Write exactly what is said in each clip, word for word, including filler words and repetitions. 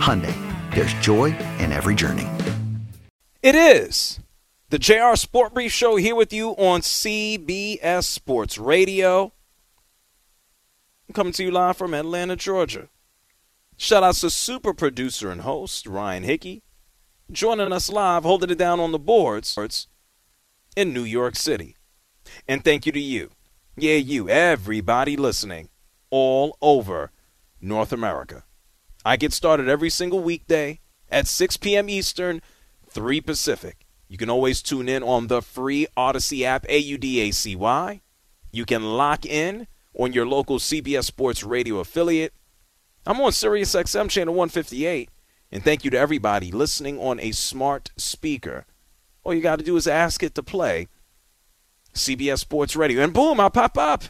Hyundai, there's joy in every journey. It is the J R SportBrief Show here with you on C B S Sports Radio. I'm coming to you live from Atlanta, Georgia. Shout-outs to super producer and host Ryan Hickey, joining us live, holding it down on the boards in New York City. And thank you to you, yeah, you, everybody listening all over North America. I get started every single weekday at six p.m. Eastern, three Pacific. You can always tune in on the free Audacy app, A U D A C Y. You can lock in on your local C B S Sports Radio affiliate. I'm on SiriusXM channel one fifty-eight, and thank you to everybody listening on a smart speaker. All you got to do is ask it to play C B S Sports Radio, and boom, I'll pop up.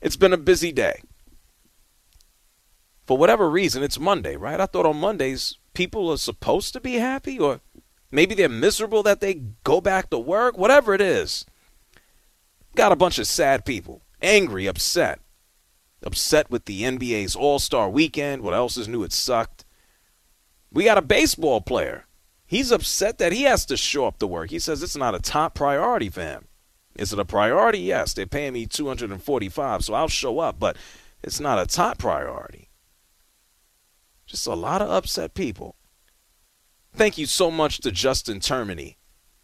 It's been a busy day. For whatever reason, it's Monday, right? I thought on Mondays people are supposed to be happy, or maybe they're miserable that they go back to work, whatever it is. Got a bunch of sad people, angry, upset. Upset with the N B A's All-Star Weekend. What else is new? It sucked. We got a baseball player. He's upset that he has to show up to work. He says it's not a top priority for him. Is it a priority? Yes, they're paying me two hundred forty-five dollars, so I'll show up, but it's not a top priority. Just a lot of upset people. Thank you so much to Justin Termini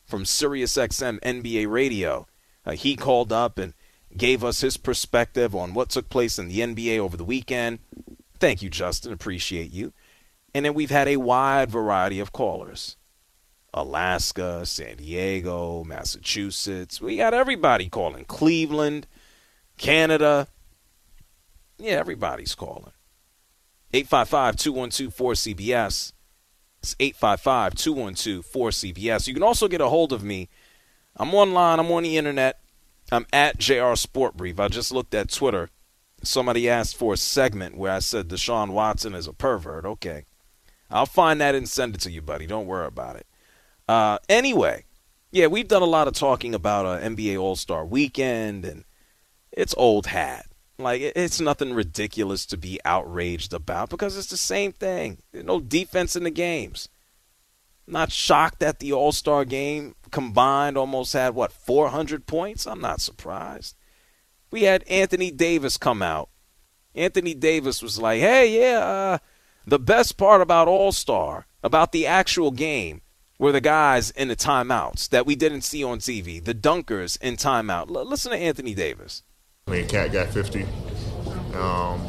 from SiriusXM N B A Radio. Uh, he called up and gave us his perspective on what took place in the N B A over the weekend. Thank you, Justin. Appreciate you. And then we've had a wide variety of callers. Alaska, San Diego, Massachusetts. We got everybody calling. Cleveland, Canada. Yeah, everybody's calling. eight five five, two one two, four C B S. It's eight five five, two one two, four C B S. You can also get a hold of me. I'm online. I'm on the internet. I'm at J R SportBrief. I just looked at Twitter. Somebody asked for a segment where I said Deshaun Watson is a pervert. Okay. I'll find that and send it to you, buddy. Don't worry about it. Uh, anyway, yeah, we've done a lot of talking about uh, N B A All-Star Weekend, and it's old hat. Like, it's nothing ridiculous to be outraged about because it's the same thing. There's no defense in the games. Not shocked that the All-Star game combined almost had, what, four hundred points? I'm not surprised. We had Anthony Davis come out. Anthony Davis was like, hey, yeah, uh, the best part about All-Star, about the actual game, were the guys in the timeouts that we didn't see on T V, the dunkers in timeout. L- listen to Anthony Davis. I mean, Cat got fifty. Um,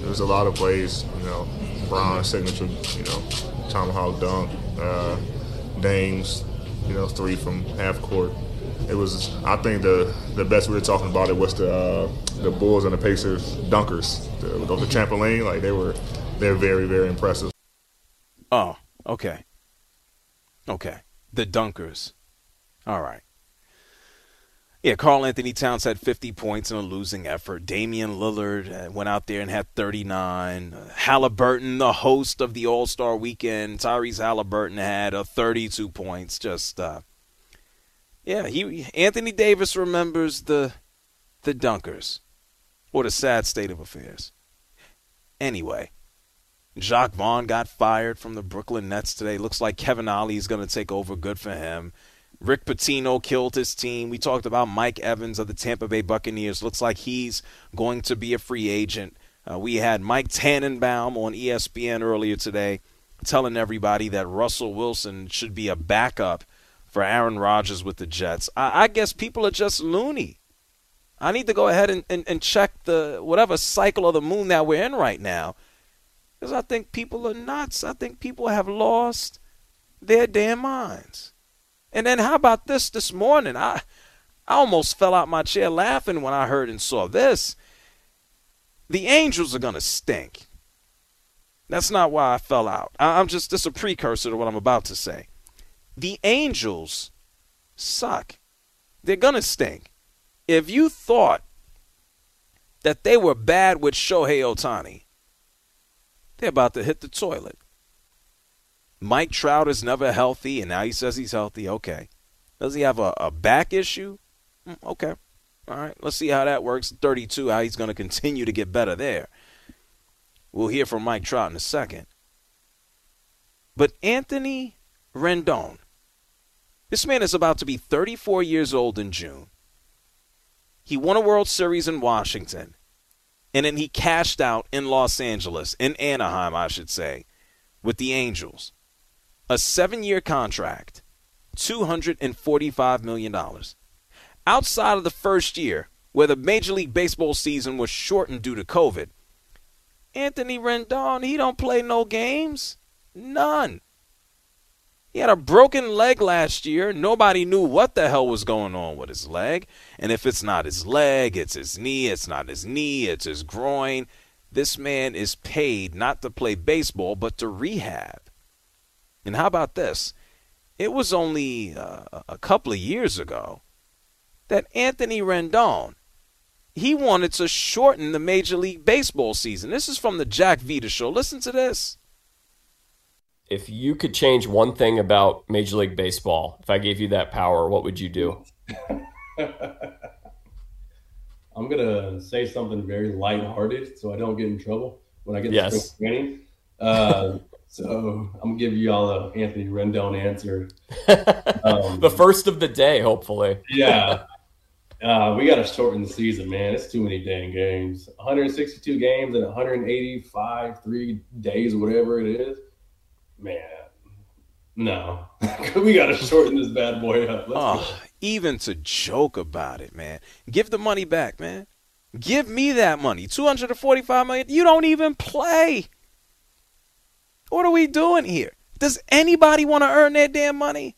there was a lot of plays, you know, Bron's signature, you know, tomahawk dunk, uh, Dame's, you know, three from half court. It was, I think the the best we were talking about it was the uh, the Bulls and the Pacers dunkers. The, the trampoline, like they were, they're very, very impressive. Oh, okay. Okay. The dunkers. All right. Yeah, Karl Anthony Towns had fifty points in a losing effort. Damian Lillard went out there and had thirty-nine. Halliburton, the host of the All-Star Weekend, Tyrese Halliburton had a thirty-two points. Just, uh, yeah, he Anthony Davis remembers the the dunkers, or the sad state of affairs. Anyway, Jacques Vaughn got fired from the Brooklyn Nets today. Looks like Kevin Ollie is going to take over. Good for him. Rick Pitino killed his team. We talked about Mike Evans of the Tampa Bay Buccaneers. Looks like he's going to be a free agent. Uh, we had Mike Tannenbaum on E S P N earlier today telling everybody that Russell Wilson should be a backup for Aaron Rodgers with the Jets. I, I guess people are just loony. I need to go ahead and, and, and check the whatever cycle of the moon that we're in right now, because I think people are nuts. I think people have lost their damn minds. And then how about this this morning? I I almost fell out my chair laughing when I heard and saw this. The Angels are going to stink. That's not why I fell out. I, I'm just, this is a precursor to what I'm about to say. The Angels suck. They're going to stink. If you thought that they were bad with Shohei Ohtani, they're about to hit the toilet. Mike Trout is never healthy, and now he says he's healthy. Okay. Does he have a, a back issue? Okay. All right. Let's see how that works. thirty-two, how he's going to continue to get better there. We'll hear from Mike Trout in a second. But Anthony Rendon, this man is about to be thirty-four years old in June. He won a World Series in Washington, and then he cashed out in Los Angeles, in Anaheim, I should say, with the Angels. A seven-year contract, two hundred forty-five million dollars. Outside of the first year, where the Major League Baseball season was shortened due to COVID, Anthony Rendon, he don't play no games. None. He had a broken leg last year. Nobody knew what the hell was going on with his leg. And if it's not his leg, it's his knee. It's not his knee, it's his groin. This man is paid not to play baseball, but to rehab. And how about this? It was only uh, a couple of years ago that Anthony Rendon, he wanted to shorten the Major League Baseball season. This is from the Jack Vita Show. Listen to this. If you could change one thing about Major League Baseball, if I gave you that power, what would you do? I'm going to say something very lighthearted so I don't get in trouble when I get yes. to spring training. Uh, so I'm going to give you all an Anthony Rendon answer. Um, the first of the day, hopefully. Yeah. Uh, we got to shorten the season, man. It's too many dang games. one hundred sixty-two games and one hundred eighty-five, three days, whatever it is. Man, no. We got to shorten this bad boy up. Let's oh. go. Even to joke about it, man. Give the money back, man. Give me that money. two hundred forty-five million dollars. You don't even play. What are we doing here? Does anybody want to earn their damn money?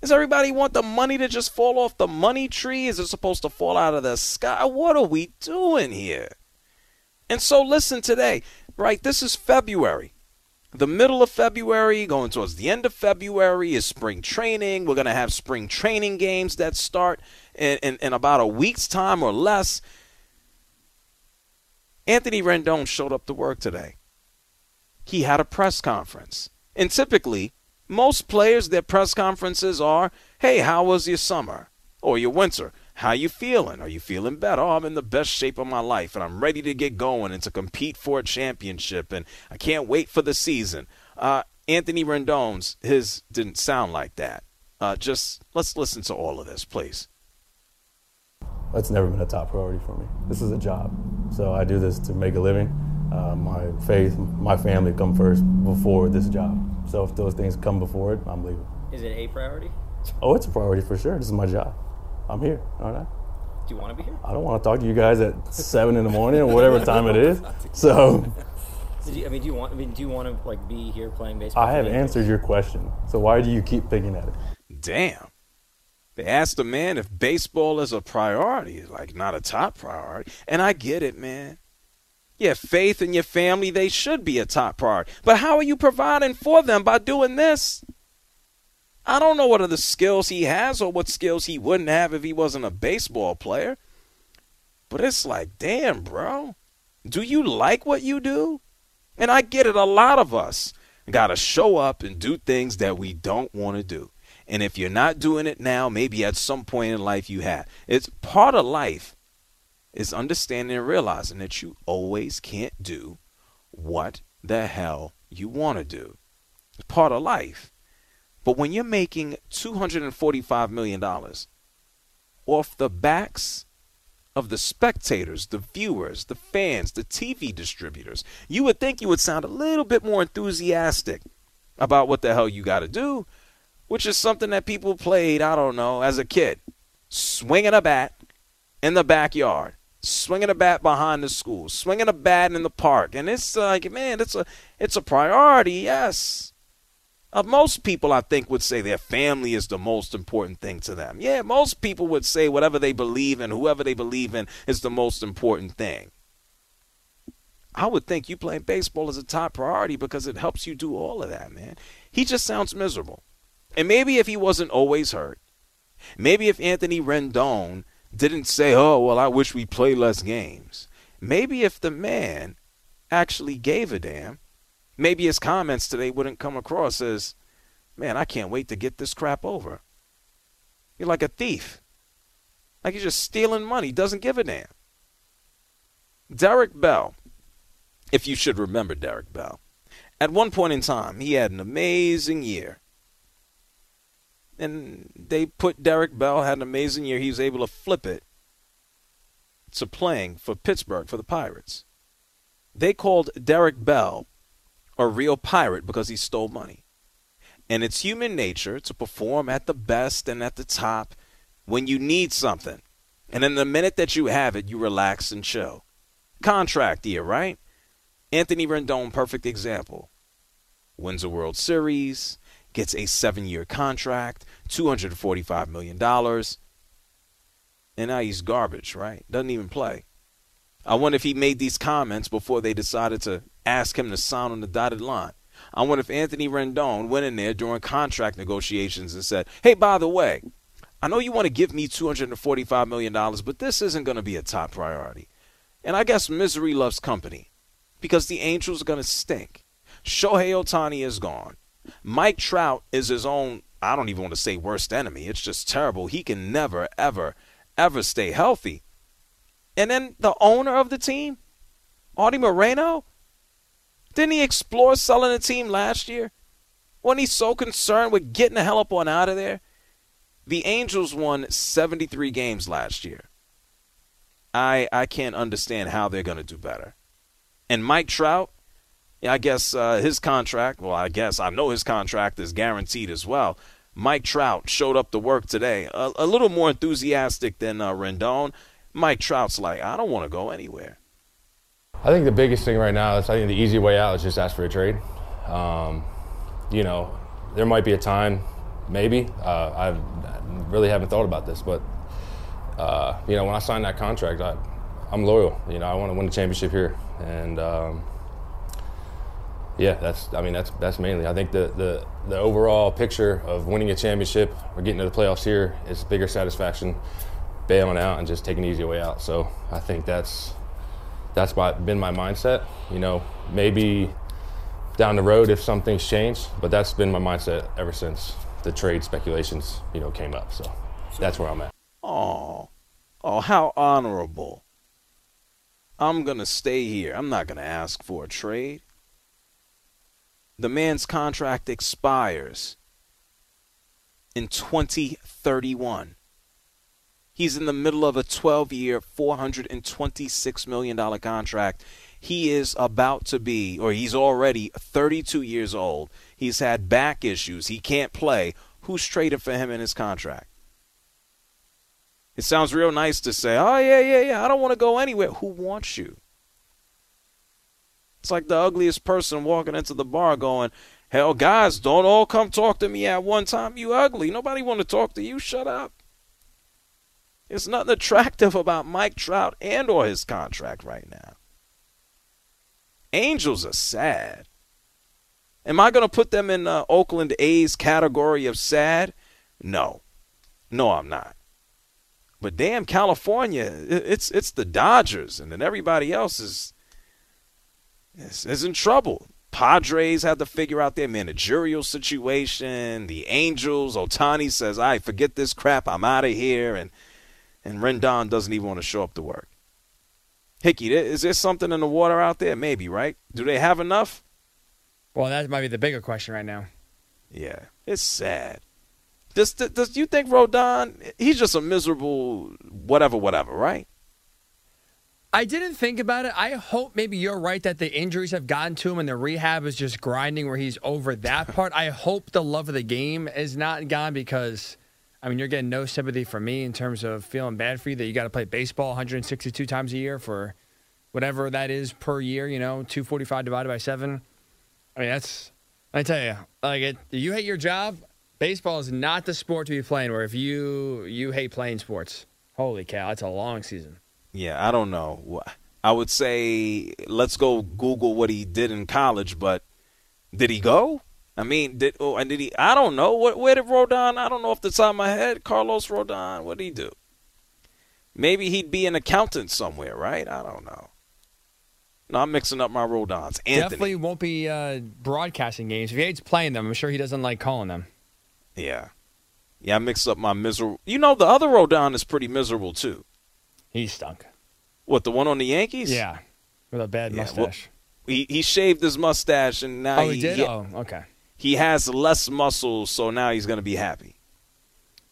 Does everybody want the money to just fall off the money tree? Is it supposed to fall out of the sky? What are we doing here? And so listen today, right? This is February. The middle of February, going towards the end of February, is spring training. We're going to have spring training games that start in, in, in about a week's time or less. Anthony Rendon showed up to work today. He had a press conference. And typically, most players, their press conferences are, hey, how was your summer or your winter? How you feeling? Are you feeling better? Oh, I'm in the best shape of my life, and I'm ready to get going and to compete for a championship, and I can't wait for the season. Uh, Anthony Rendon's, his didn't sound like that. Uh, just let's listen to all of this, please. That's never been a top priority for me. This is a job, so I do this to make a living. Uh, my faith, my family come first before this job. So if those things come before it, I'm leaving. Is it a priority? Oh, it's a priority for sure. This is my job. I'm here, aren't I? Do you want to be here? I don't want to talk to you guys at seven in the morning or whatever time it is. So, Did you, I mean, do you want? I mean, do you want to like be here playing baseball? I have answered your question, so why do you keep picking at it? Damn, they asked a man if baseball is a priority, like not a top priority, and I get it, man. Yeah, faith and your family, they should be a top priority, but how are you providing for them by doing this? I don't know what are the skills he has or what skills he wouldn't have if he wasn't a baseball player. But it's like, damn, bro, do you like what you do? And I get it. A lot of us got to show up and do things that we don't want to do. And if you're not doing it now, maybe at some point in life you have. It's part of life is understanding and realizing that you always can't do what the hell you want to do. It's part of life. But when you're making two hundred forty-five million dollars off the backs of the spectators, the viewers, the fans, the T V distributors, you would think you would sound a little bit more enthusiastic about what the hell you got to do, which is something that people played, I don't know, as a kid, swinging a bat in the backyard, swinging a bat behind the school, swinging a bat in the park. And it's like, man, it's a, it's a priority, yes. Uh, most people, I think, would say their family is the most important thing to them. Yeah, most people would say whatever they believe in, whoever they believe in, is the most important thing. I would think you playing baseball is a top priority because it helps you do all of that, man. He just sounds miserable. And maybe if he wasn't always hurt, maybe if Anthony Rendon didn't say, oh, well, I wish we played less games, maybe if the man actually gave a damn, maybe his comments today wouldn't come across as, man, I can't wait to get this crap over. You're like a thief. Like you're just stealing money, doesn't give a damn. Derek Bell, if you should remember Derek Bell, at one point in time, he had an amazing year. And they put Derek Bell, had an amazing year. He was able to flip it to playing for Pittsburgh, for the Pirates. They called Derek Bell a real pirate because he stole money. And it's human nature to perform at the best and at the top when you need something. And in the minute that you have it, you relax and chill. Contract year, right? Anthony Rendon, perfect example. Wins a World Series, gets a seven-year contract, two hundred forty-five million dollars. And now he's garbage, right? Doesn't even play. I wonder if he made these comments before they decided to ask him to sign on the dotted line. I wonder if Anthony Rendon went in there during contract negotiations and said, hey, by the way, I know you want to give me two hundred forty-five million dollars, but this isn't going to be a top priority. And I guess misery loves company because the Angels are going to stink. Shohei Ohtani is gone. Mike Trout is his own, I don't even want to say worst enemy. It's just terrible. He can never, ever, ever stay healthy. And then the owner of the team, Artie Moreno, didn't he explore selling the team last year? Wasn't he so concerned with getting the hell up on out of there? The Angels won seventy-three games last year. I I can't understand how they're going to do better. And Mike Trout, I guess uh, his contract, well, I guess I know his contract is guaranteed as well. Mike Trout showed up to work today, a, a little more enthusiastic than uh, Rendon. Mike Trout's like, I don't want to go anywhere. I think the biggest thing right now is I think the easy way out is just ask for a trade. Um, you know, there might be a time, maybe. Uh, I've, I really haven't thought about this, but, uh, you know, when I signed that contract, I, I'm loyal. You know, I want to win the championship here. And, um, yeah, that's, I mean, that's that's mainly. I think the, the, the overall picture of winning a championship or getting to the playoffs here is bigger satisfaction bailing out and just taking the easy way out. So I think that's that's my, been my mindset. You know, maybe down the road if something's changed, but that's been my mindset ever since the trade speculations, you know, came up. So that's where I'm at. Oh, oh, how honorable. I'm going to stay here. I'm not going to ask for a trade. The man's contract expires in twenty thirty-one. He's in the middle of a twelve-year, four hundred twenty-six million dollars contract. He is about to be, or he's already thirty-two years old. He's had back issues. He can't play. Who's traded for him in his contract? It sounds real nice to say, oh, yeah, yeah, yeah, I don't want to go anywhere. Who wants you? It's like the ugliest person walking into the bar going, hell, guys, don't all come talk to me at one time. You ugly. Nobody want to talk to you. Shut up. There's nothing attractive about Mike Trout and or his contract right now. Angels are sad. Am I going to put them in uh, Oakland A's category of sad? No. No, I'm not. But damn, California, it's it's the Dodgers, and then everybody else is, is, is in trouble. Padres have to figure out their managerial situation. The Angels, Ohtani says, all right, forget this crap, I'm out of here. And, and Rendon doesn't even want to show up to work. Hickey, is there something in the water out there? Maybe, right? Do they have enough? Well, that might be the bigger question right now. Yeah, it's sad. Does, does you think Rodon, he's just a miserable whatever, whatever, right? I didn't think about it. I hope maybe you're right that the injuries have gotten to him and the rehab is just grinding where he's over that part. I hope the love of the game is not gone because, I mean, you're getting no sympathy from me in terms of feeling bad for you that you got to play baseball one hundred sixty-two times a year for whatever that is per year, you know, two forty-five divided by seven. I mean, that's, I tell you, like, it, you hate your job. Baseball is not the sport to be playing where if you you hate playing sports. Holy cow, that's a long season. Yeah, I don't know. I would say let's go Google what he did in college, but did he go? I mean, did oh, and did he? I don't know. What, where did Rodon? I don't know off the top of my head. Carlos Rodon, what did he do? Maybe he'd be an accountant somewhere, right? I don't know. No, I'm mixing up my Rodons. Anthony. Definitely won't be uh, broadcasting games. If he hates playing them, I'm sure he doesn't like calling them. Yeah. Yeah, I mixed up my miserable. You know, the other Rodon is pretty miserable, too. He stunk. What, the one on the Yankees? Yeah, with a bad yeah, mustache. Well, he he shaved his mustache, and now oh, he, he did. He, oh, okay. He has less muscles, so now he's going to be happy.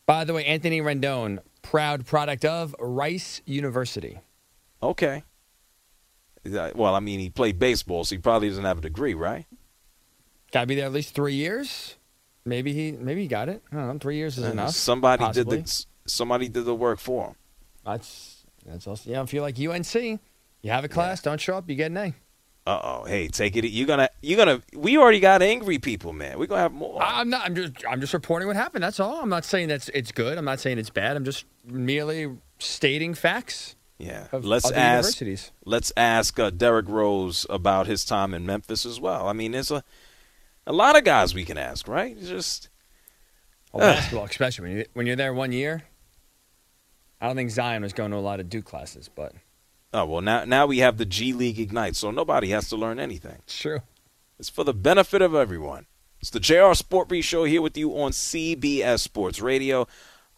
By the way, Anthony Rendon, proud product of Rice University. Okay. Well, I mean, he played baseball, so he probably doesn't have a degree, right? Got to be there at least three years. Maybe he maybe he got it. I don't know, three years is and enough. Somebody possibly. did the somebody did the work for him. That's that's also yeah. If you're like U N C, you have a class, yeah. Don't show up, you get an A. Uh oh. Hey, take it. You're gonna you're gonna. We already got angry people, man. We're gonna have more. I'm not. I'm just. I'm just reporting what happened. That's all. I'm not saying that's it's good. I'm not saying it's bad. I'm just merely stating facts. Yeah. Of let's other ask. Universities. Let's ask uh, Derrick Rose about his time in Memphis as well. I mean, there's a. A lot of guys we can ask, right? It's just well, uh. basketball, especially when, you, when you're there one year. I don't think Zion was going to a lot of Duke classes, but oh well. Now, now we have the G League Ignite, so nobody has to learn anything. It's true. It's for the benefit of everyone. It's the J R SportBrief Show here with you on C B S Sports Radio.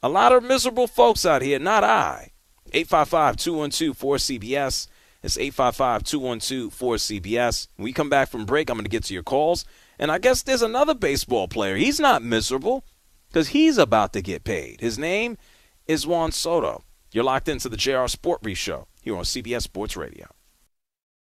A lot of miserable folks out here, not I. eight five five, two one two, four C B S. It's eight five five, two one two, four C B S. When we come back from break, I'm going to get to your calls. And I guess there's another baseball player. He's not miserable because he's about to get paid. His name is Juan Soto. You're locked into the J R SportBrief Show here on C B S Sports Radio.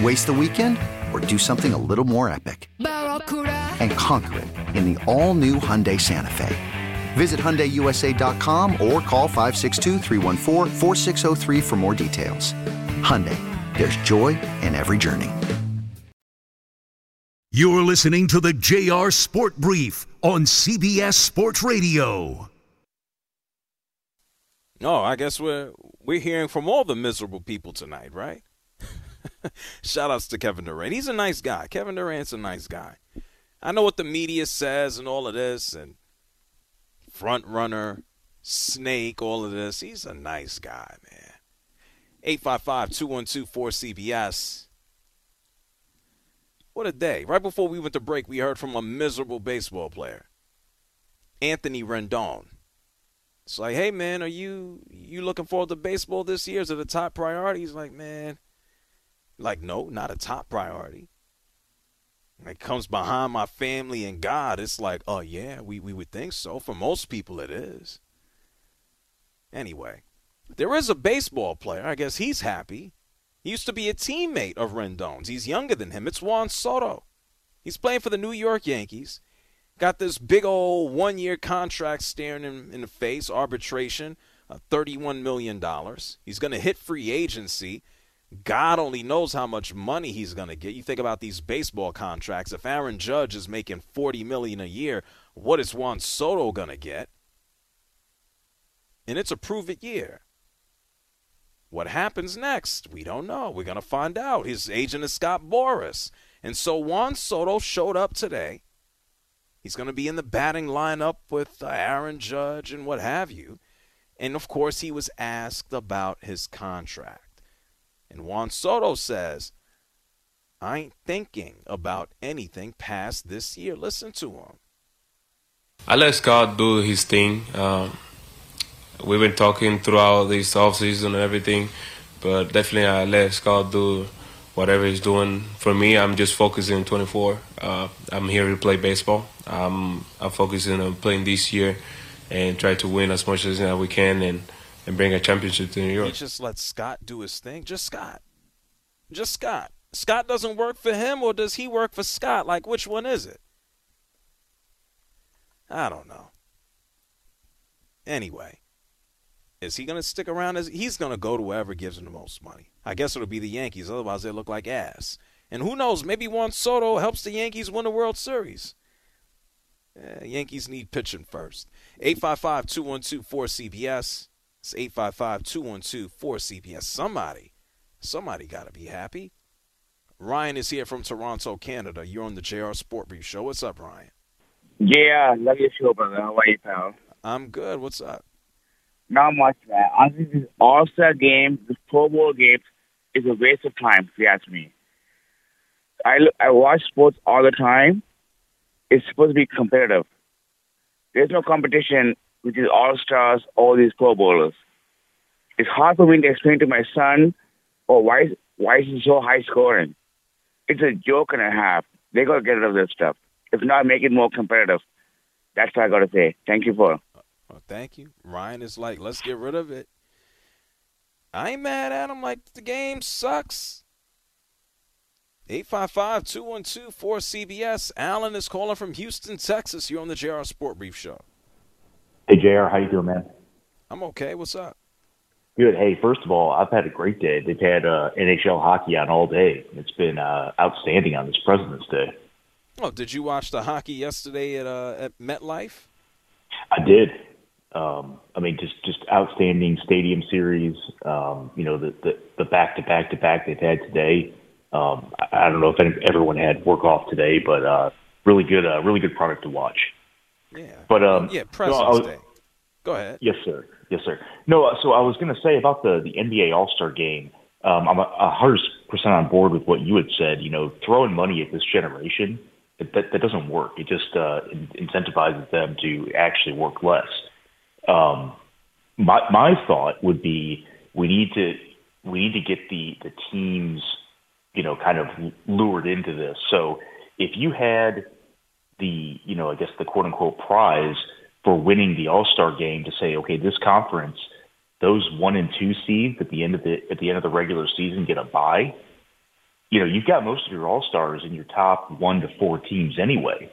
Waste the weekend or do something a little more epic? And conquer it in the all-new Hyundai Santa Fe. Visit Hyundai U S A dot com or call five six two, three one four, four six zero three for more details. Hyundai, there's joy in every journey. You're listening to the J R Sport Brief on C B S Sports Radio. No, I guess we're, we're hearing from all the miserable people tonight, right? Shout-outs to Kevin Durant. He's a nice guy. Kevin Durant's a nice guy. I know what the media says and all of this, and front runner, snake, all of this. He's a nice guy, man. eight five five, two one two, four C B S. What a day. Right before we went to break, we heard from a miserable baseball player, Anthony Rendon. It's like, hey, man, are you you looking forward to baseball this year? Is it a top priority? He's like, man, like, no, not a top priority. And it comes behind my family and God. It's like, oh, yeah, we, we would think so. For most people, it is. Anyway, there is a baseball player. I guess he's happy. He used to be a teammate of Rendon's. He's younger than him. It's Juan Soto. He's playing for the New York Yankees. Got this big old one-year contract staring him in the face, arbitration, uh, thirty-one million dollars. He's going to hit free agency. God only knows how much money he's going to get. You think about these baseball contracts. If Aaron Judge is making forty million dollars a year, what is Juan Soto going to get? And it's a prove-it year. What happens next? We don't know. We're going to find out. His agent is Scott Boras. And so Juan Soto showed up today. He's going to be in the batting lineup with Aaron Judge and what have you. And, of course, he was asked about his contract. And Juan Soto says, I ain't thinking about anything past this year. Listen to him. I let Scott do his thing. Um... We've been talking throughout this offseason and everything, but definitely I let Scott do whatever he's doing. For me, I'm just focusing on twenty-four. Uh, I'm here to play baseball. Um, I'm focusing on playing this year and try to win as much as we can and, and bring a championship to New York. He just let Scott do his thing. Just Scott. Just Scott. Scott doesn't work for him, or does he work for Scott? Like, which one is it? I don't know. Anyway. Is he going to stick around? As he's going to go to wherever gives him the most money. I guess it'll be the Yankees. Otherwise, they look like ass. And who knows? Maybe Juan Soto helps the Yankees win the World Series. Eh, Yankees need pitching first. eight five five, two one two, four C B S. It's eight five five, two one two, four C B S. Somebody, somebody got to be happy. Ryan is here from Toronto, Canada. You're on the J R Sport Brief Show. What's up, Ryan? Yeah, love your show, brother. How are you, pal? I'm good. What's up? Not much, man. Honestly, this All-Star game, this Pro Bowl game, is a waste of time, if you ask me. I, look, I watch sports all the time. It's supposed to be competitive. There's no competition with these All-Stars or these Pro Bowlers. It's hard for me to explain to my son, oh, why, why is it so high scoring? It's a joke and a half. They got to get rid of this stuff. If not, make it more competitive. That's what I got to say. Thank you for Well, thank you. Ryan is like, let's get rid of it. I ain't mad at him. Like, the game sucks. eight five five, two one two, four C B S. Alan is calling from Houston, Texas. You're on the J R Sport Brief Show. Hey, J R, how you doing, man? I'm okay. What's up? Good. Hey, first of all, I've had a great day. They've had uh, N H L hockey on all day. It's been uh, outstanding on this President's Day. Oh, did you watch the hockey yesterday at uh, at MetLife? I did. Um, I mean, just, just outstanding stadium series. Um, you know, the, the, the back to back to back they've had today. Um, I, I don't know if any, everyone had work off today, but uh, really good, uh, really good product to watch. Yeah. But um, yeah, President's Day. Go ahead. Yes, sir. Yes, sir. No, so I was going to say about the, the N B A All-Star game. Um, I'm a, a hundred percent on board with what you had said. You know, throwing money at this generation. That, that doesn't work. It just uh, incentivizes them to actually work less. Um, my my thought would be we need to we need to get the, the teams, you know, kind of lured into this. So if you had the, you know, I guess the quote unquote prize for winning the All-Star game to say, okay, this conference, those one and two seeds at the end of the, at the end of the regular season get a bye. You know, you've got most of your All-Stars in your top one to four teams anyway.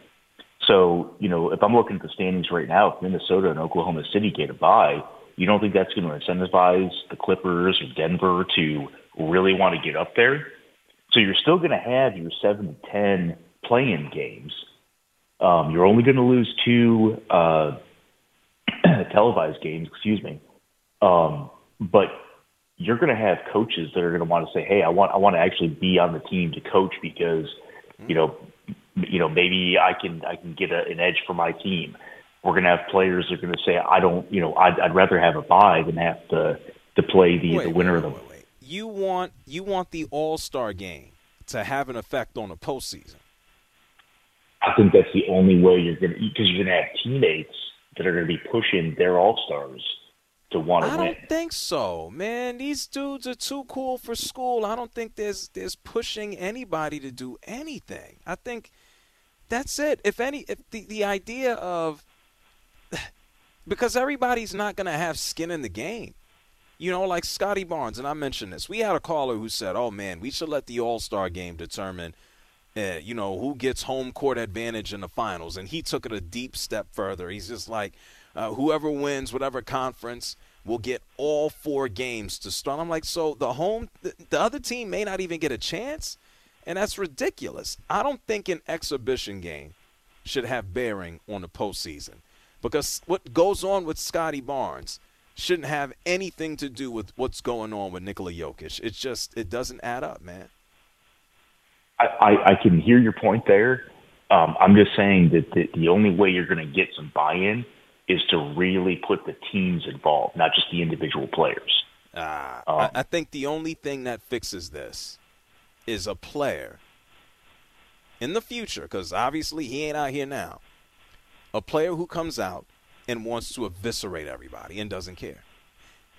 So, you know, if I'm looking at the standings right now, if Minnesota and Oklahoma City get a bye, you don't think that's going to incentivize the Clippers or Denver to really want to get up there? So you're still going to have your seven to ten play-in games. Um, you're only going to lose two uh, televised games, excuse me. Um, but you're going to have coaches that are going to want to say, hey, I want I want to actually be on the team to coach because, you know, you know, maybe I can I can get a, an edge for my team. We're going to have players that are going to say, I don't, you know, I'd, I'd rather have a bye than have to to play the, wait, the winner wait, wait, of them. Wait, wait. You want you want the All-Star game to have an effect on the postseason. I think that's the only way you're going to, because you're going to have teammates that are going to be pushing their All-Stars to want to win. I don't think so, man. These dudes are too cool for school. I don't think there's there's pushing anybody to do anything. I think that's it. If any, if the, the idea of, because everybody's not going to have skin in the game. You know, like Scottie Barnes, and I mentioned this. We had a caller who said, oh, man, we should let the All-Star game determine, uh, you know, who gets home court advantage in the finals. And he took it a deep step further. He's just like, uh, whoever wins whatever conference will get all four games to start. I'm like, so the home th- the other team may not even get a chance? And that's ridiculous. I don't think an exhibition game should have bearing on the postseason. Because what goes on with Scottie Barnes shouldn't have anything to do with what's going on with Nikola Jokic. It's just, it doesn't add up, man. I, I, I can hear your point there. Um, I'm just saying that the, the only way you're going to get some buy-in is to really put the teams involved, not just the individual players. Uh, um, I, I think the only thing that fixes this is a player in the future, because obviously he ain't out here now, a player who comes out and wants to eviscerate everybody and doesn't care.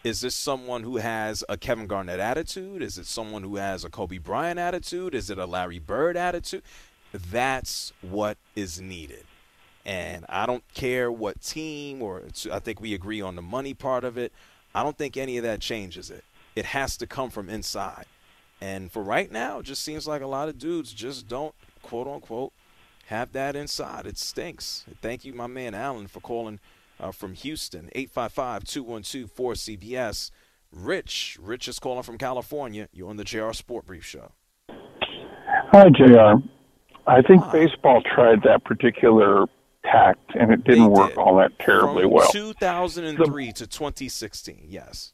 Is this someone who has a Kevin Garnett attitude? Is it someone who has a Kobe Bryant attitude? Is it a Larry Bird attitude? That's what is needed. And I don't care what team, or I think we agree on the money part of it. I don't think any of that changes it. It has to come from inside. And for right now, it just seems like a lot of dudes just don't, quote unquote, have that inside. It stinks. Thank you, my man Alan, for calling uh, from Houston. eight five five, two one two, four C B S. Rich. Rich is calling from California. You're on the J R Sport Brief Show. Hi, J R. I think Hi. baseball tried that particular tact, and it didn't did. work all that terribly from well. two thousand three the, to twenty sixteen, yes.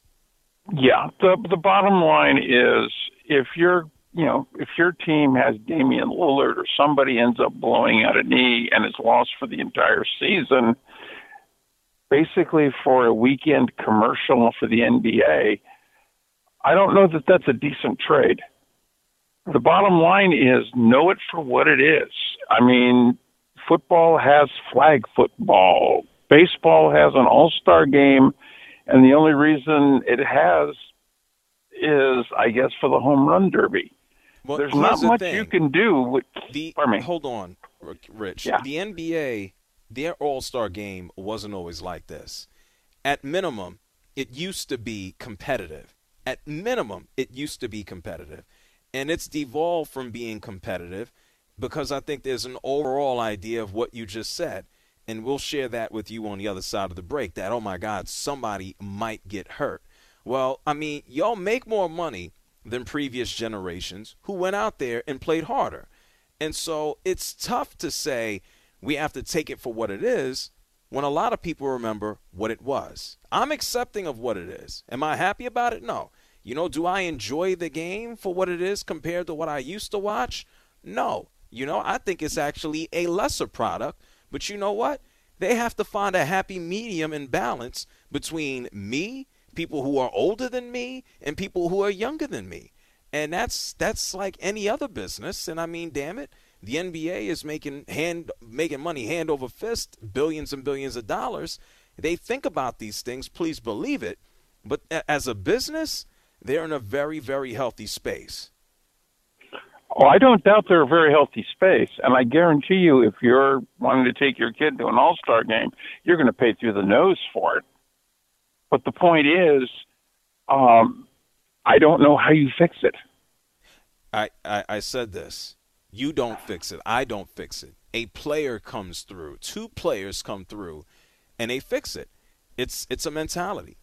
Yeah. The, the bottom line is, if you're You know, if your team has Damian Lillard or somebody ends up blowing out a knee and is lost for the entire season, basically for a weekend commercial for the N B A, I don't know that that's a decent trade. The bottom line is, know it for what it is. I mean, football has flag football. Baseball has an all-star game, and the only reason it has is, I guess, for the home run derby. Well, there's not the much thing. you can do with the me. Hold on, Rich. Yeah. The N B A, their All-Star game wasn't always like this. At minimum, it used to be competitive. At minimum, it used to be competitive. And it's devolved from being competitive because I think there's an overall idea of what you just said. And we'll share that with you on the other side of the break, that, oh, my God, somebody might get hurt. Well, I mean, y'all make more money than previous generations who went out there and played harder. And so it's tough to say we have to take it for what it is when a lot of people remember what it was. I'm accepting of what it is. Am I happy about it? No. You know, do I enjoy the game for what it is compared to what I used to watch? No. You know, I think it's actually a lesser product. But you know what? They have to find a happy medium and balance between me, people who are older than me, and people who are younger than me. And that's that's like any other business. And I mean, damn it, the N B A is making hand making money hand over fist, billions and billions of dollars. They think about these things, please believe it. But as a business, they're in a very, very healthy space. Oh, I don't doubt they're a very healthy space. And I guarantee you, if you're wanting to take your kid to an all-star game, you're going to pay through the nose for it. But the point is, um, I don't know how you fix it. I, I, I said this. You don't fix it. I don't fix it. A player comes through. Two players come through, and they fix it. It's it's a mentality.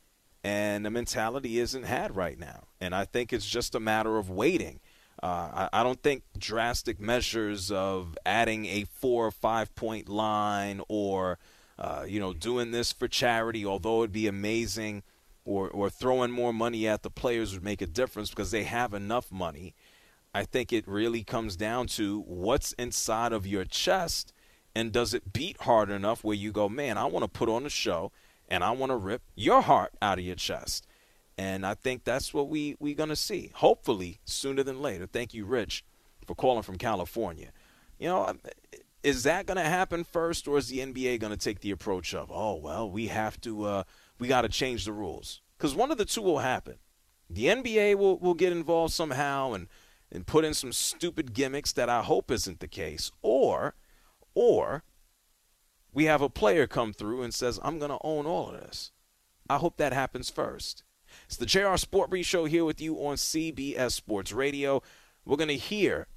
And the mentality isn't had right now. And I think it's just a matter of waiting. Uh, I, I don't think drastic measures of adding a four or five point line or, uh, you know, doing this for charity, although it'd be amazing, or, or throwing more money at the players would make a difference because they have enough money. I think it really comes down to what's inside of your chest, and does it beat hard enough where you go, man, I want to put on a show and I want to rip your heart out of your chest. And I think that's what we, we're going to see, hopefully sooner than later. Thank you, Rich, for calling from California. You know, is that going to happen first, or is the N B A going to take the approach of, oh, well, we have to uh, – we got to change the rules? Because one of the two will happen. The N B A will, will get involved somehow and, and put in some stupid gimmicks that I hope isn't the case, or or we have a player come through and says, I'm going to own all of this. I hope that happens first. It's the J R Sport Brief Show here with you on C B S Sports Radio. We're going to hear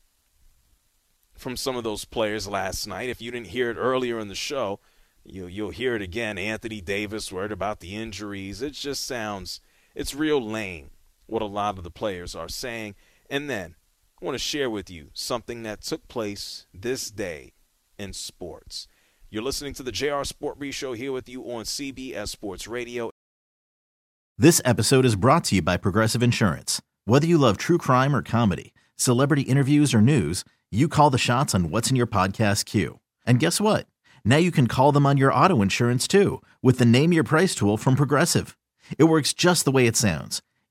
from some of those players last night. If you didn't hear it earlier in the show, you, you'll hear it again. Anthony Davis worried about the injuries. It just sounds, it's real lame what a lot of the players are saying. And then I want to share with you something that took place this day in sports. You're listening to the J R Sport Brief Show here with you on C B S Sports Radio. This episode is brought to you by Progressive Insurance. Whether you love true crime or comedy, celebrity interviews or news, you call the shots on what's in your podcast queue. And guess what? Now you can call them on your auto insurance too, with the Name Your Price tool from Progressive. It works just the way it sounds.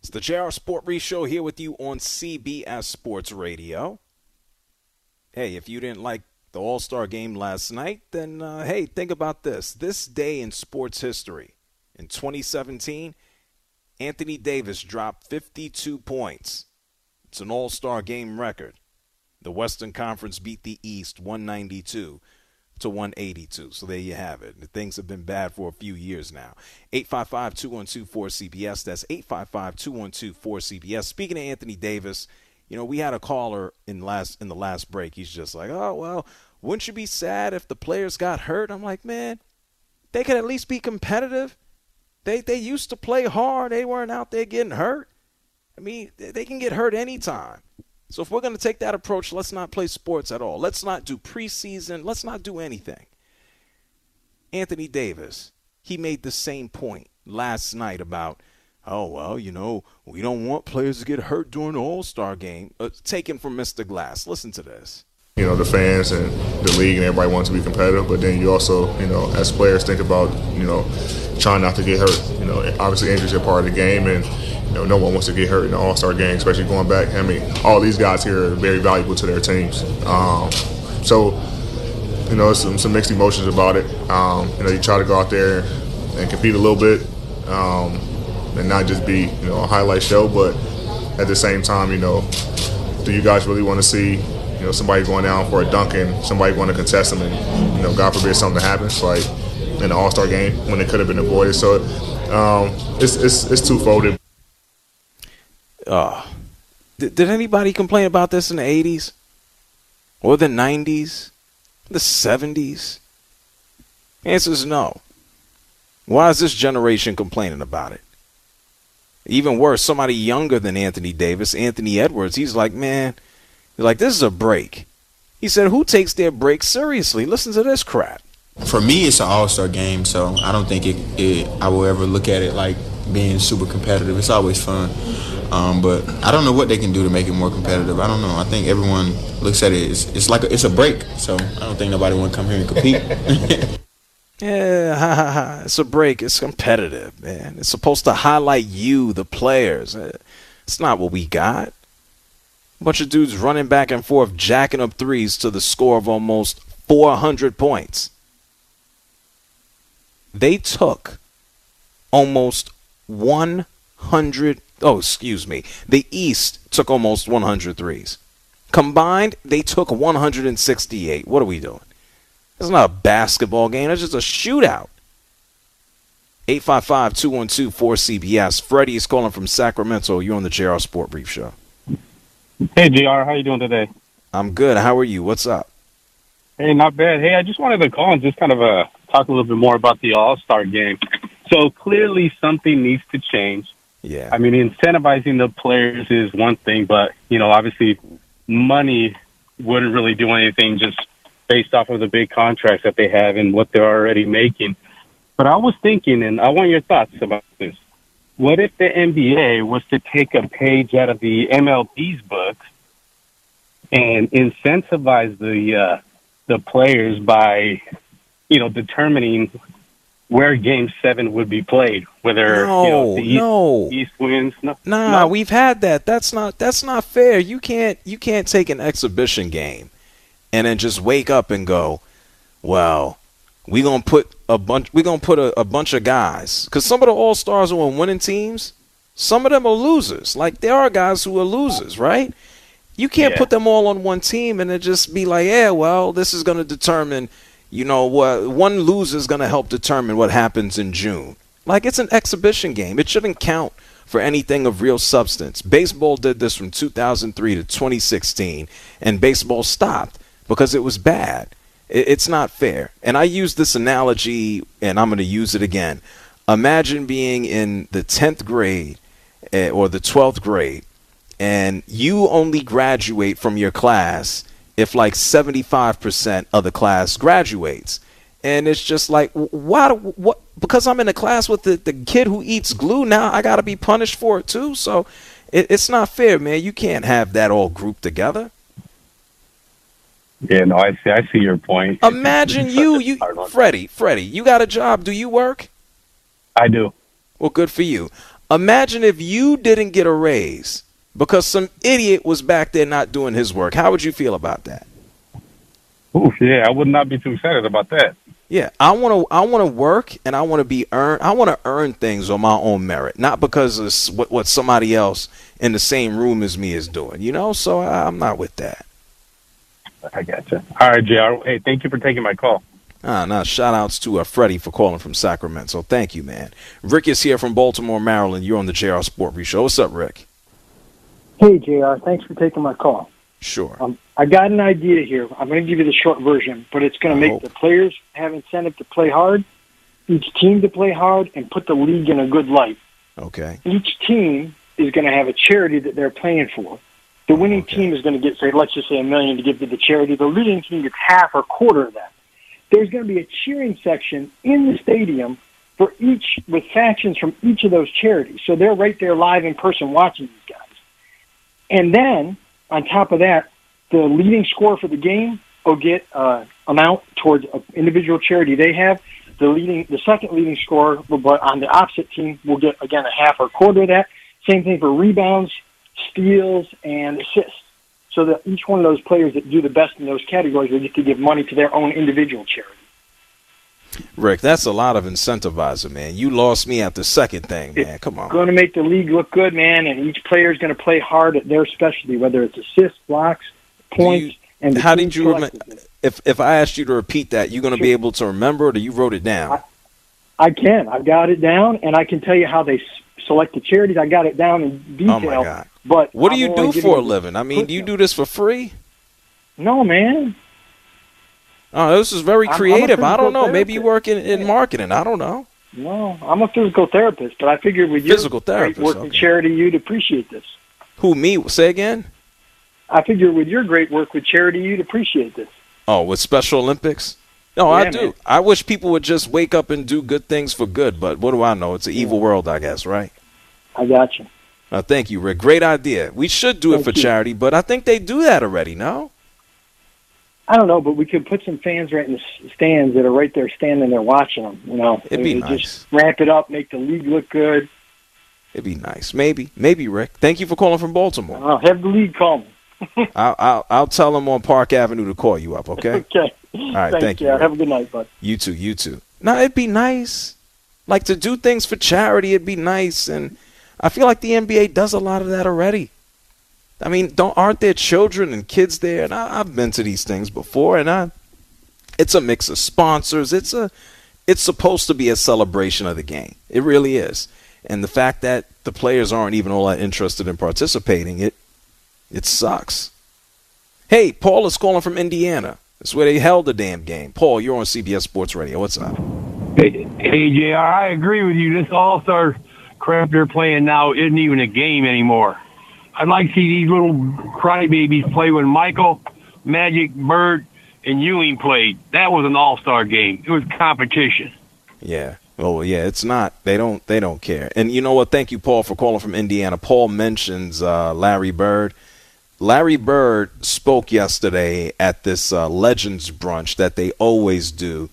It's the J R Sport Brief Show here with you on C B S Sports Radio. Hey, if you didn't like the All-Star game last night, then, uh, hey, think about this. This day in sports history, in twenty seventeen, Anthony Davis dropped fifty-two points. It's an All-Star game record. The Western Conference beat the East one ninety-two to one eighty-two. So there you have it. Things have been bad for a few years now. eight five five, two one two, four C B S. That's eight five five, two one two, four C B S. Speaking of Anthony Davis, you know, we had a caller in last in the last break. He's just like, oh, well, wouldn't you be sad if the players got hurt? I'm like, man, they could at least be competitive. They, they used to play hard. They weren't out there getting hurt. I mean, they can get hurt anytime. So if we're going to take that approach, let's not play sports at all. Let's not do preseason. Let's not do anything. Anthony Davis, he made the same point last night about, oh, well, you know, we don't want players to get hurt during the All-Star game. Uh, taken from Mister Glass. Listen to this. You know, the fans and the league and everybody wants to be competitive, but then you also, you know, as players think about, you know, trying not to get hurt. You know, obviously injuries are part of the game, and, you know, no one wants to get hurt in the All-Star game, especially going back. I mean, all these guys here are very valuable to their teams. Um, so you know, it's some, some mixed emotions about it. Um, you know, you try to go out there and compete a little bit, um, and not just be, you know, a highlight show. But at the same time, you know, do you guys really want to see, you know, somebody going down for a dunk and somebody going to contest them, and, you know, God forbid something happens, like in the All-Star game when it could have been avoided. So um, it's it's it's two-folded. Uh, did, did anybody complain about this in the eighties or the nineties, the seventies? The answer is no. Why is this generation complaining about it? Even worse, somebody younger than Anthony Davis, Anthony Edwards, he's like, man, he's like, this is a break. He said, who takes their break seriously? Listen to this crap. For me, it's an all-star game, so I don't think it, it I will ever look at it like being super competitive. It's always fun. Um, but I don't know what they can do to make it more competitive. I don't know. I think everyone looks at it. It's, it's like a, it's a break, so I don't think nobody want to come here and compete. Yeah, ha, ha, ha. It's a break. It's competitive, man. It's supposed to highlight you, the players. It's not what we got. A bunch of dudes running back and forth, jacking up threes to the score of almost four hundred points. They took almost one hundred. Oh, excuse me. The East took almost one hundred threes. Combined, they took one hundred sixty-eight. What are we doing? It's not a basketball game. It's just a shootout. eight five five, two one two, four C B S. Freddie is calling from Sacramento. You're on the J R Sport Brief Show. Hey, J R. How you doing today? I'm good. How are you? What's up? Hey, not bad. Hey, I just wanted to call and just kind of uh, talk a little bit more about the All-Star game. So clearly something needs to change. Yeah. I mean, incentivizing the players is one thing, but, you know, obviously money wouldn't really do anything just based off of the big contracts that they have and what they're already making. But I was thinking, and I want your thoughts about this. What if the N B A was to take a page out of the M L B's books and incentivize the uh, the players by, you know, determining where Game seven would be played, whether no, you know, the East, no. East wins. No, nah, no. We've had that. That's not that's not fair. You can't you can't take an exhibition game and then just wake up and go, well, we're going to put a bunch we're going to put a, a bunch of guys. Because some of the All-Stars are on winning teams. Some of them are losers. Like, there are guys who are losers, right? You can't yeah. put them all on one team and then just be like, yeah, well, this is going to determine – you know, what one loser is going to help determine what happens in June. Like, it's an exhibition game. It shouldn't count for anything of real substance. Baseball did this from two thousand three to twenty sixteen, and baseball stopped because it was bad. It's not fair. And I use this analogy, and I'm going to use it again. Imagine being in the tenth grade or the twelfth grade, and you only graduate from your class if like seventy-five percent of the class graduates. And it's just like, why? What? Because I'm in a class with the, the kid who eats glue, now I got to be punished for it too? So it, it's not fair, man. You can't have that all grouped together. Yeah, no, I see, I see your point. Imagine you, you, Freddie, Freddie, you got a job. Do you work? I do. Well, good for you. Imagine if you didn't get a raise because some idiot was back there not doing his work. How would you feel about that? Ooh, yeah, I would not be too excited about that. Yeah, I want to I want to work, and I want to be earn. I want to earn things on my own merit, not because of what, what somebody else in the same room as me is doing, you know? So I, I'm not with that. I gotcha. All right, J R. Hey, thank you for taking my call. Ah, no, shout-outs to uh, Freddie for calling from Sacramento. Thank you, man. Rick is here from Baltimore, Maryland. You're on the J R Sport Brief Show. What's up, Rick? Hey, J R, thanks for taking my call. Sure. Um, I got an idea here. I'm going to give you the short version, but it's going to make the players have incentive to play hard, each team to play hard, and put the league in a good light. Okay. Each team is going to have a charity that they're playing for. The winning okay. team is going to get, say, let's just say a million to give to the charity. The losing team gets half or quarter of that. There's going to be a cheering section in the stadium for each, with factions from each of those charities. So they're right there live in person watching these guys. And then, on top of that, the leading scorer for the game will get an uh, amount towards an individual charity they have. The leading, the second leading scorer but on the opposite team will get, again, a half or quarter of that. Same thing for rebounds, steals, and assists. so that each one of those players that do the best in those categories will get to give money to their own individual charity. Rick, that's a lot of incentivizing, man. You lost me at the second thing, man. It's Come on. It's going to make the league look good, man, and each player is going to play hard at their specialty, whether it's assists, blocks, points, you, and how did you remember? If if I asked you to repeat that, you're going to sure. be able to remember it, or you wrote it down? I, I can. I've got it down, and I can tell you how they select the charities. I got it down in detail. Oh my God. But what do you do for a living? I mean, do you do this for free? No, man. Oh, this is very creative. I don't know. Therapist. Maybe you work in, in marketing. I don't know. No, I'm a physical therapist, but I figured with your great work okay. in charity, you'd appreciate this. Who, me? Say again? I figured with your great work with charity, you'd appreciate this. Oh, with Special Olympics? No, yeah, I do. Man. I wish people would just wake up and do good things for good, but what do I know? It's an evil world, I guess, right? I got you. Uh, thank you, Rick. Great idea. We should do thank it for you. charity, but I think they do that already, no? I don't know, but we could put some fans right in the stands that are right there standing there watching them. You know, it'd be nice. Just ramp it up, make the league look good. It'd be nice. Maybe. Maybe, Rick. Thank you for calling from Baltimore. I'll have the league call me. I'll, I'll, I'll tell them on Park Avenue to call you up, okay? Okay. All right, thank, thank you. you. Have a good night, bud. You too, you too. No, it'd be nice. Like, to do things for charity, it'd be nice. And I feel like the N B A does a lot of that already. I mean, don't aren't there children and kids there? And I, I've been to these things before, and I, it's a mix of sponsors. It's a, it's supposed to be a celebration of the game. It really is. And the fact that the players aren't even all that interested in participating, it, it sucks. Hey, Paul is calling from Indiana. That's where they held the damn game. Paul, you're on C B S Sports Radio. What's up? Hey, hey J R, I agree with you. This All-Star crap they're playing now isn't even a game anymore. I'd like to see these little crybabies play when Michael, Magic, Bird, and Ewing played. That was an all-star game. It was competition. Yeah. Oh, yeah, it's not. They don't They don't care. And you know what? Thank you, Paul, for calling from Indiana. Paul mentions uh, Larry Bird. Larry Bird spoke yesterday at this uh, Legends brunch that they always do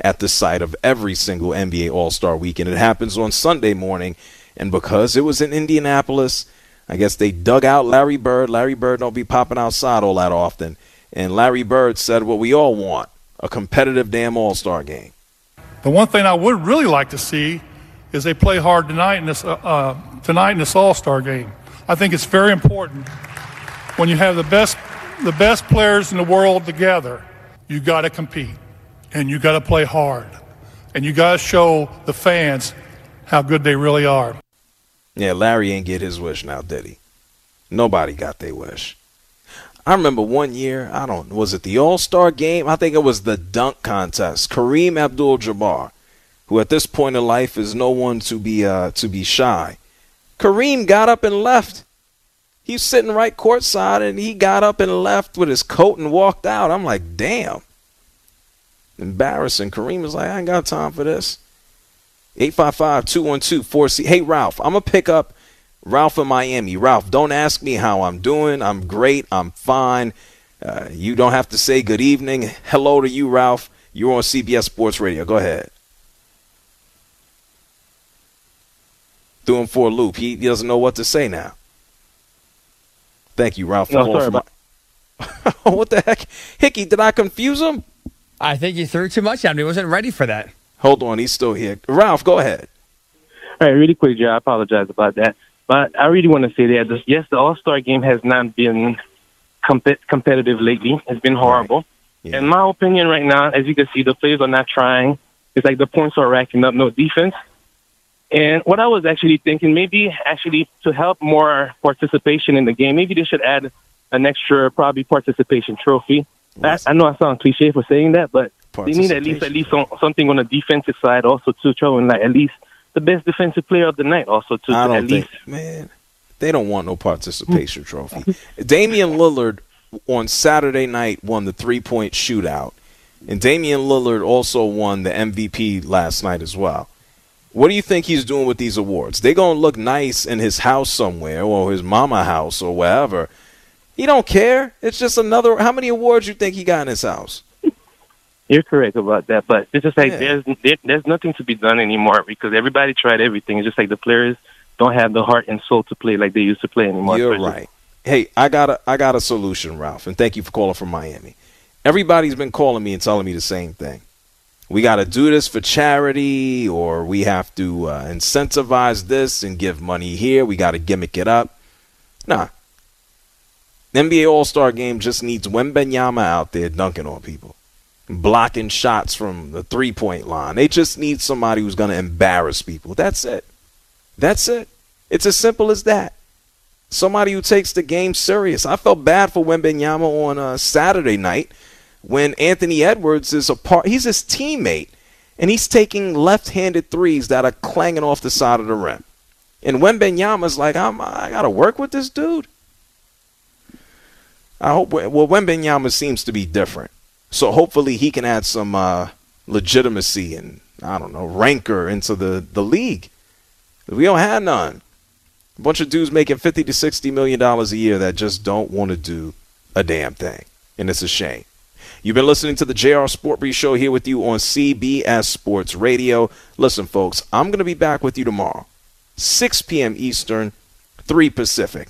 at the site of every single N B A All-Star Weekend. It happens on Sunday morning. And because it was in Indianapolis, I guess they dug out Larry Bird. Larry Bird don't be popping outside all that often. And Larry Bird said what we all want, a competitive damn all-star game. The one thing I would really like to see is they play hard tonight in this, uh, uh, tonight in this all-star game. I think it's very important when you have the best, the best players in the world together, you got to compete and you got to play hard and you got to show the fans how good they really are. Yeah, Larry ain't get his wish now, did he? Nobody got their wish. I remember one year, I don't, was it the All-Star game? I think it was the dunk contest. Kareem Abdul-Jabbar, who at this point in life is no one to be uh, to be shy. Kareem got up and left. He's sitting right courtside, and he got up and left with his coat and walked out. I'm like, damn. Embarrassing. Kareem was like, I ain't got time for this. eight five five, two one two, four C. Hey, Ralph, I'm going to pick up Ralph in Miami. Ralph, don't ask me how I'm doing. I'm great. I'm fine. Uh, you don't have to say good evening. Hello to you, Ralph. You're on C B S Sports Radio. Go ahead. Threw him for a loop. He doesn't know what to say now. Thank you, Ralph. No, sorry about- What the heck? Hickey, did I confuse him? I think you threw too much at me. He wasn't ready for that. Hold on, he's still here. Ralph, go ahead. All right, really quick, Joe. I apologize about that. But I really want to say that, this, yes, the All-Star game has not been com- competitive lately. It's been horrible. Right. Yeah. In my opinion right now, as you can see, the players are not trying. It's like the points are racking up, no defense. And what I was actually thinking, maybe actually to help more participation in the game, maybe they should add an extra probably participation trophy. Yes. I, I know I sound cliche for saying that, but they need at least at least some, something on the defensive side also to throw in, like at least the best defensive player of the night also to I don't at think, least. Man, they don't want no participation trophy. Damian Lillard on Saturday night won the three-point shootout, and Damian Lillard also won the M V P last night as well. What do you think he's doing with these awards? They're going to look nice in his house somewhere or his mama house or wherever. He don't care. It's just another – how many awards you think he got in his house? You're correct about that, but it's just like yeah. there's there, there's nothing to be done anymore because everybody tried everything. It's just like the players don't have the heart and soul to play like they used to play anymore. You're right. Hey, I got a, I got a solution, Ralph, and thank you for calling from Miami. Everybody's been calling me and telling me the same thing. We got to do this for charity, or we have to uh, incentivize this and give money here. We got to gimmick it up. Nah. N B A All-Star game just needs Wembanyama out there dunking on people, blocking shots from the three-point line. They just need somebody who's going to embarrass people. That's it. That's it. It's as simple as that. Somebody who takes the game serious. I felt bad for Wembanyama on uh, Saturday night when Anthony Edwards is a part. He's his teammate, and he's taking left-handed threes that are clanging off the side of the rim. And Wembanyama's like, I'm, I got to work with this dude. I hope, well, Wembanyama seems to be different. So hopefully he can add some uh, legitimacy and, I don't know, rancor into the, the league. We don't have none. A bunch of dudes making fifty to sixty million dollars a year that just don't want to do a damn thing. And it's a shame. You've been listening to the J R SportBrief Show here with you on C B S Sports Radio. Listen, folks, I'm going to be back with you tomorrow, six p.m. Eastern, three Pacific.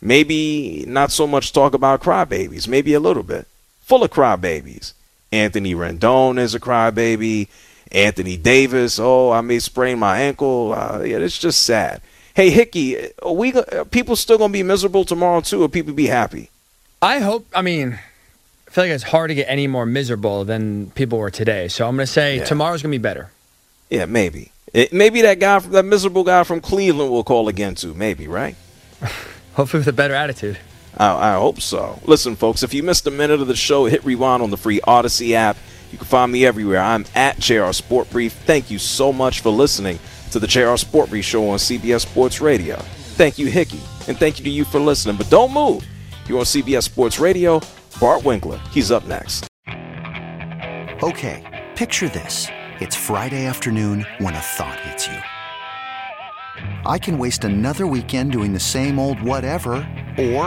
Maybe not so much talk about crybabies. Maybe a little bit. Full of crybabies. Anthony Rendon is a crybaby. Anthony Davis. Oh, I may sprain my ankle. Uh, yeah, it's just sad. Hey, Hickey, are, we, are people still going to be miserable tomorrow, too, or people be happy? I hope. I mean, I feel like it's hard to get any more miserable than people were today. So I'm going to say yeah. Tomorrow's going to be better. Yeah, maybe. It, maybe that guy, that miserable guy from Cleveland will call again, too. Maybe, right? Hopefully with a better attitude. I, I hope so. Listen, folks, if you missed a minute of the show, hit rewind on the free Audacy app. You can find me everywhere. I'm at J R Sport Brief. Thank you so much for listening to the J R Sport Brief Show on C B S Sports Radio. Thank you, Hickey, and thank you to you for listening. But don't move. You're on C B S Sports Radio. Bart Winkler, he's up next. Okay, picture this. It's Friday afternoon when a thought hits you. I can waste another weekend doing the same old whatever, or